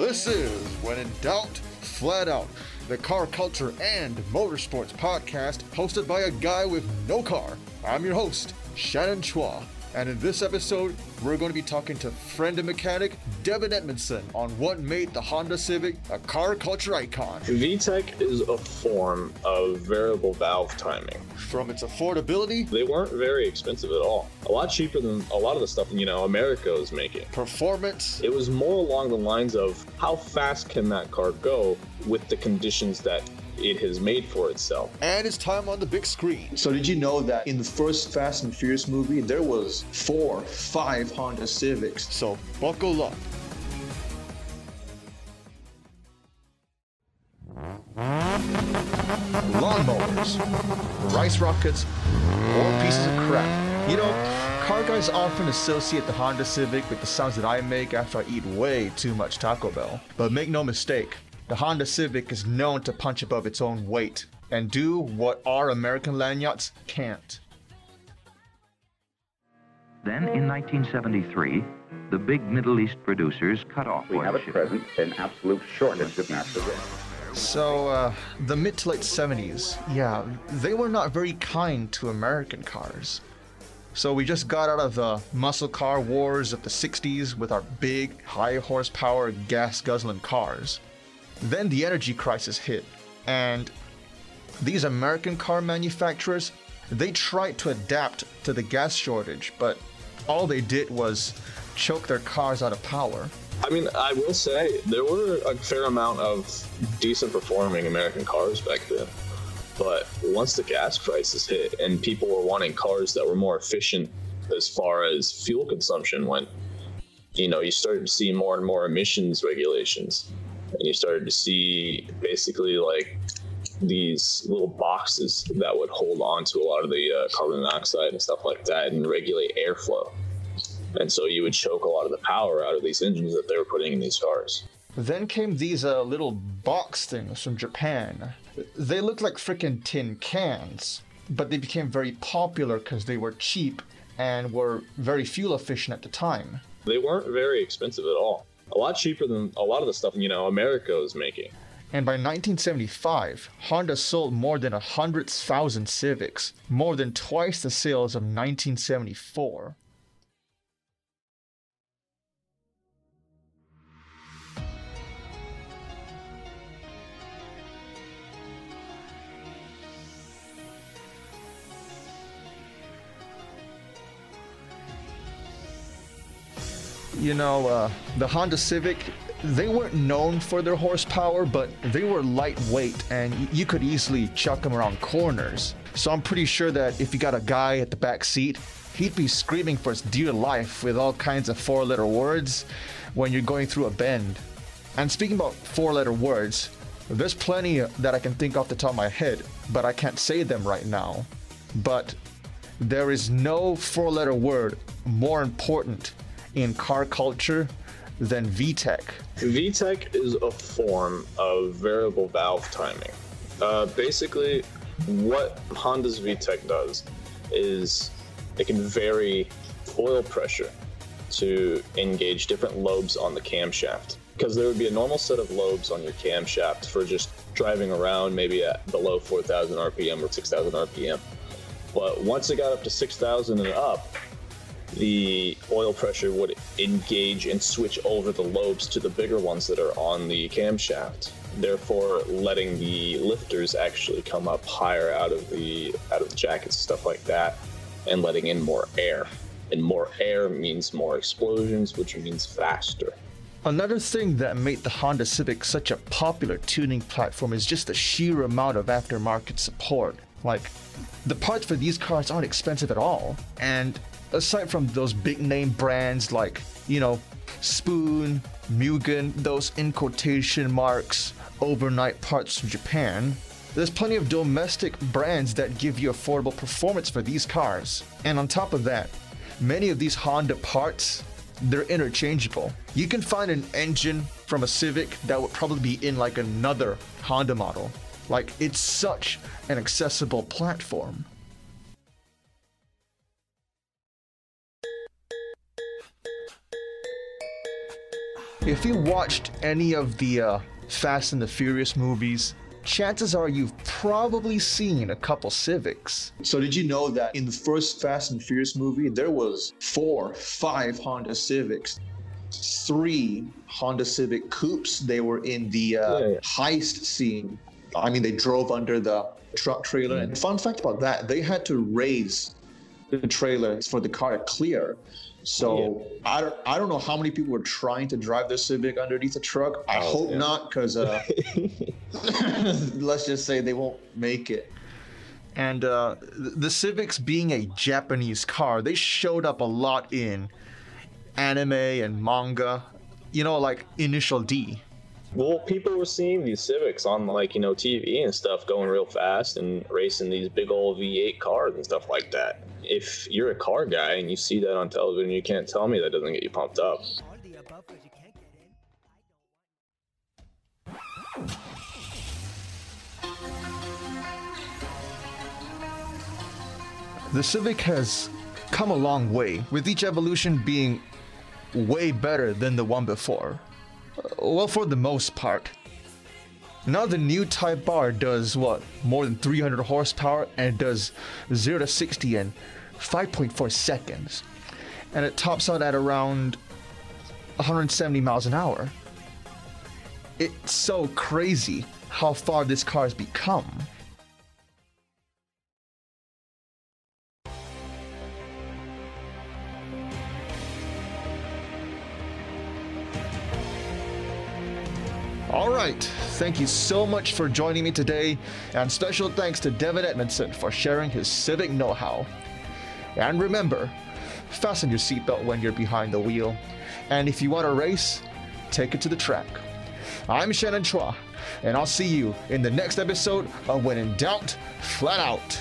This is When In Doubt, Flat Out, the car culture and motorsports podcast hosted by a guy with no car. I'm your host, Shannon Chua, and in this episode, we're going to be talking to friend and mechanic Devin Edmondson on what made the Honda Civic a car culture icon. VTEC is a form of variable valve timing. From its affordability, they weren't very expensive at all. A lot cheaper than a lot of the stuff, America was making. Performance. It was more along the lines of how fast can that car go with the conditions that it has made for itself. And it's time on the big screen. So did you know that in the first Fast and Furious movie, there was 4, 5 Honda Civics? So buckle up. Lawnmowers, rice rockets, or pieces of crap. Car guys often associate the Honda Civic with the sounds that I make after I eat way too much Taco Bell. But make no mistake, the Honda Civic is known to punch above its own weight and do what our American land yachts can't. Then in 1973, the big Middle East producers cut off oil shipping. We have at present an absolute shortage of natural gas. So the mid to late 70s, they were not very kind to American cars. So we just got out of the muscle car wars of the 60s with our big, high horsepower, gas-guzzling cars. Then the energy crisis hit, and these American car manufacturers, they tried to adapt to the gas shortage, but all they did was choke their cars out of power. I will say there were a fair amount of decent performing American cars back then, but once the gas crisis hit and people were wanting cars that were more efficient as far as fuel consumption went, you started to see more and more emissions regulations. And you started to see basically these little boxes that would hold on to a lot of the carbon monoxide and stuff like that and regulate airflow. And so you would choke a lot of the power out of these engines that they were putting in these cars. Then came these little box things from Japan. They looked like freaking tin cans, but they became very popular because they were cheap and were very fuel efficient at the time. They weren't very expensive at all. A lot cheaper than a lot of the stuff, America was making. And by 1975, Honda sold more than 100,000 Civics, more than twice the sales of 1974. The Honda Civic, they weren't known for their horsepower, but they were lightweight and you could easily chuck them around corners. So I'm pretty sure that if you got a guy at the back seat, he'd be screaming for his dear life with all kinds of four-letter words when you're going through a bend. And speaking about four-letter words, there's plenty that I can think off the top of my head, but I can't say them right now. But there is no four-letter word more important in car culture than VTEC. VTEC is a form of variable valve timing. Basically, what Honda's VTEC does is it can vary oil pressure to engage different lobes on the camshaft. Because there would be a normal set of lobes on your camshaft for just driving around maybe at below 4,000 RPM or 6,000 RPM. But once it got up to 6,000 and up, the oil pressure would engage and switch over the lobes to the bigger ones that are on the camshaft, therefore letting the lifters actually come up higher out of the jackets, stuff like that, and letting in more air. And more air means more explosions, which means faster. Another thing that made the Honda Civic such a popular tuning platform is just the sheer amount of aftermarket support. The parts for these cars aren't expensive at all, and aside from those big name brands like, Spoon, Mugen, those in quotation marks, overnight parts from Japan, there's plenty of domestic brands that give you affordable performance for these cars. And on top of that, many of these Honda parts, they're interchangeable. You can find an engine, from a Civic that would probably be in like another Honda model. Like, it's such an accessible platform. If you watched any of the Fast and the Furious movies, chances are you've probably seen a couple Civics. So did you know that in the first Fast and Furious movie, there was 4, 5 Honda Civics, 3 Honda Civic coupes. They were in the heist scene. I mean, they drove under the truck trailer. Mm-hmm. And fun fact about that, they had to raise the trailer for the car to clear. So yeah. I don't know how many people were trying to drive their Civic underneath a truck. I hope not, because let's just say they won't make it. And the Civics being a Japanese car, they showed up a lot in anime and manga, you know, like Initial D. Well, people were seeing these Civics on, like, you know, TV and stuff, going real fast and racing these big old V8 cars and stuff like that. If you're a car guy and you see that on television, you can't tell me that doesn't get you pumped up. The Civic has come a long way, with each evolution being way better than the one before. Well, for the most part. Now the new Type R does, what, more than 300 horsepower, and it does 0 to 60 in 5.4 seconds. And it tops out at around 170 miles an hour. It's so crazy how far this car has become. All right, thank you so much for joining me today, and special thanks to Devin Edmondson for sharing his Civic know-how. And remember, fasten your seatbelt when you're behind the wheel, and if you want to race, take it to the track. I'm Shannon Chua, and I'll see you in the next episode of When In Doubt, Flat Out.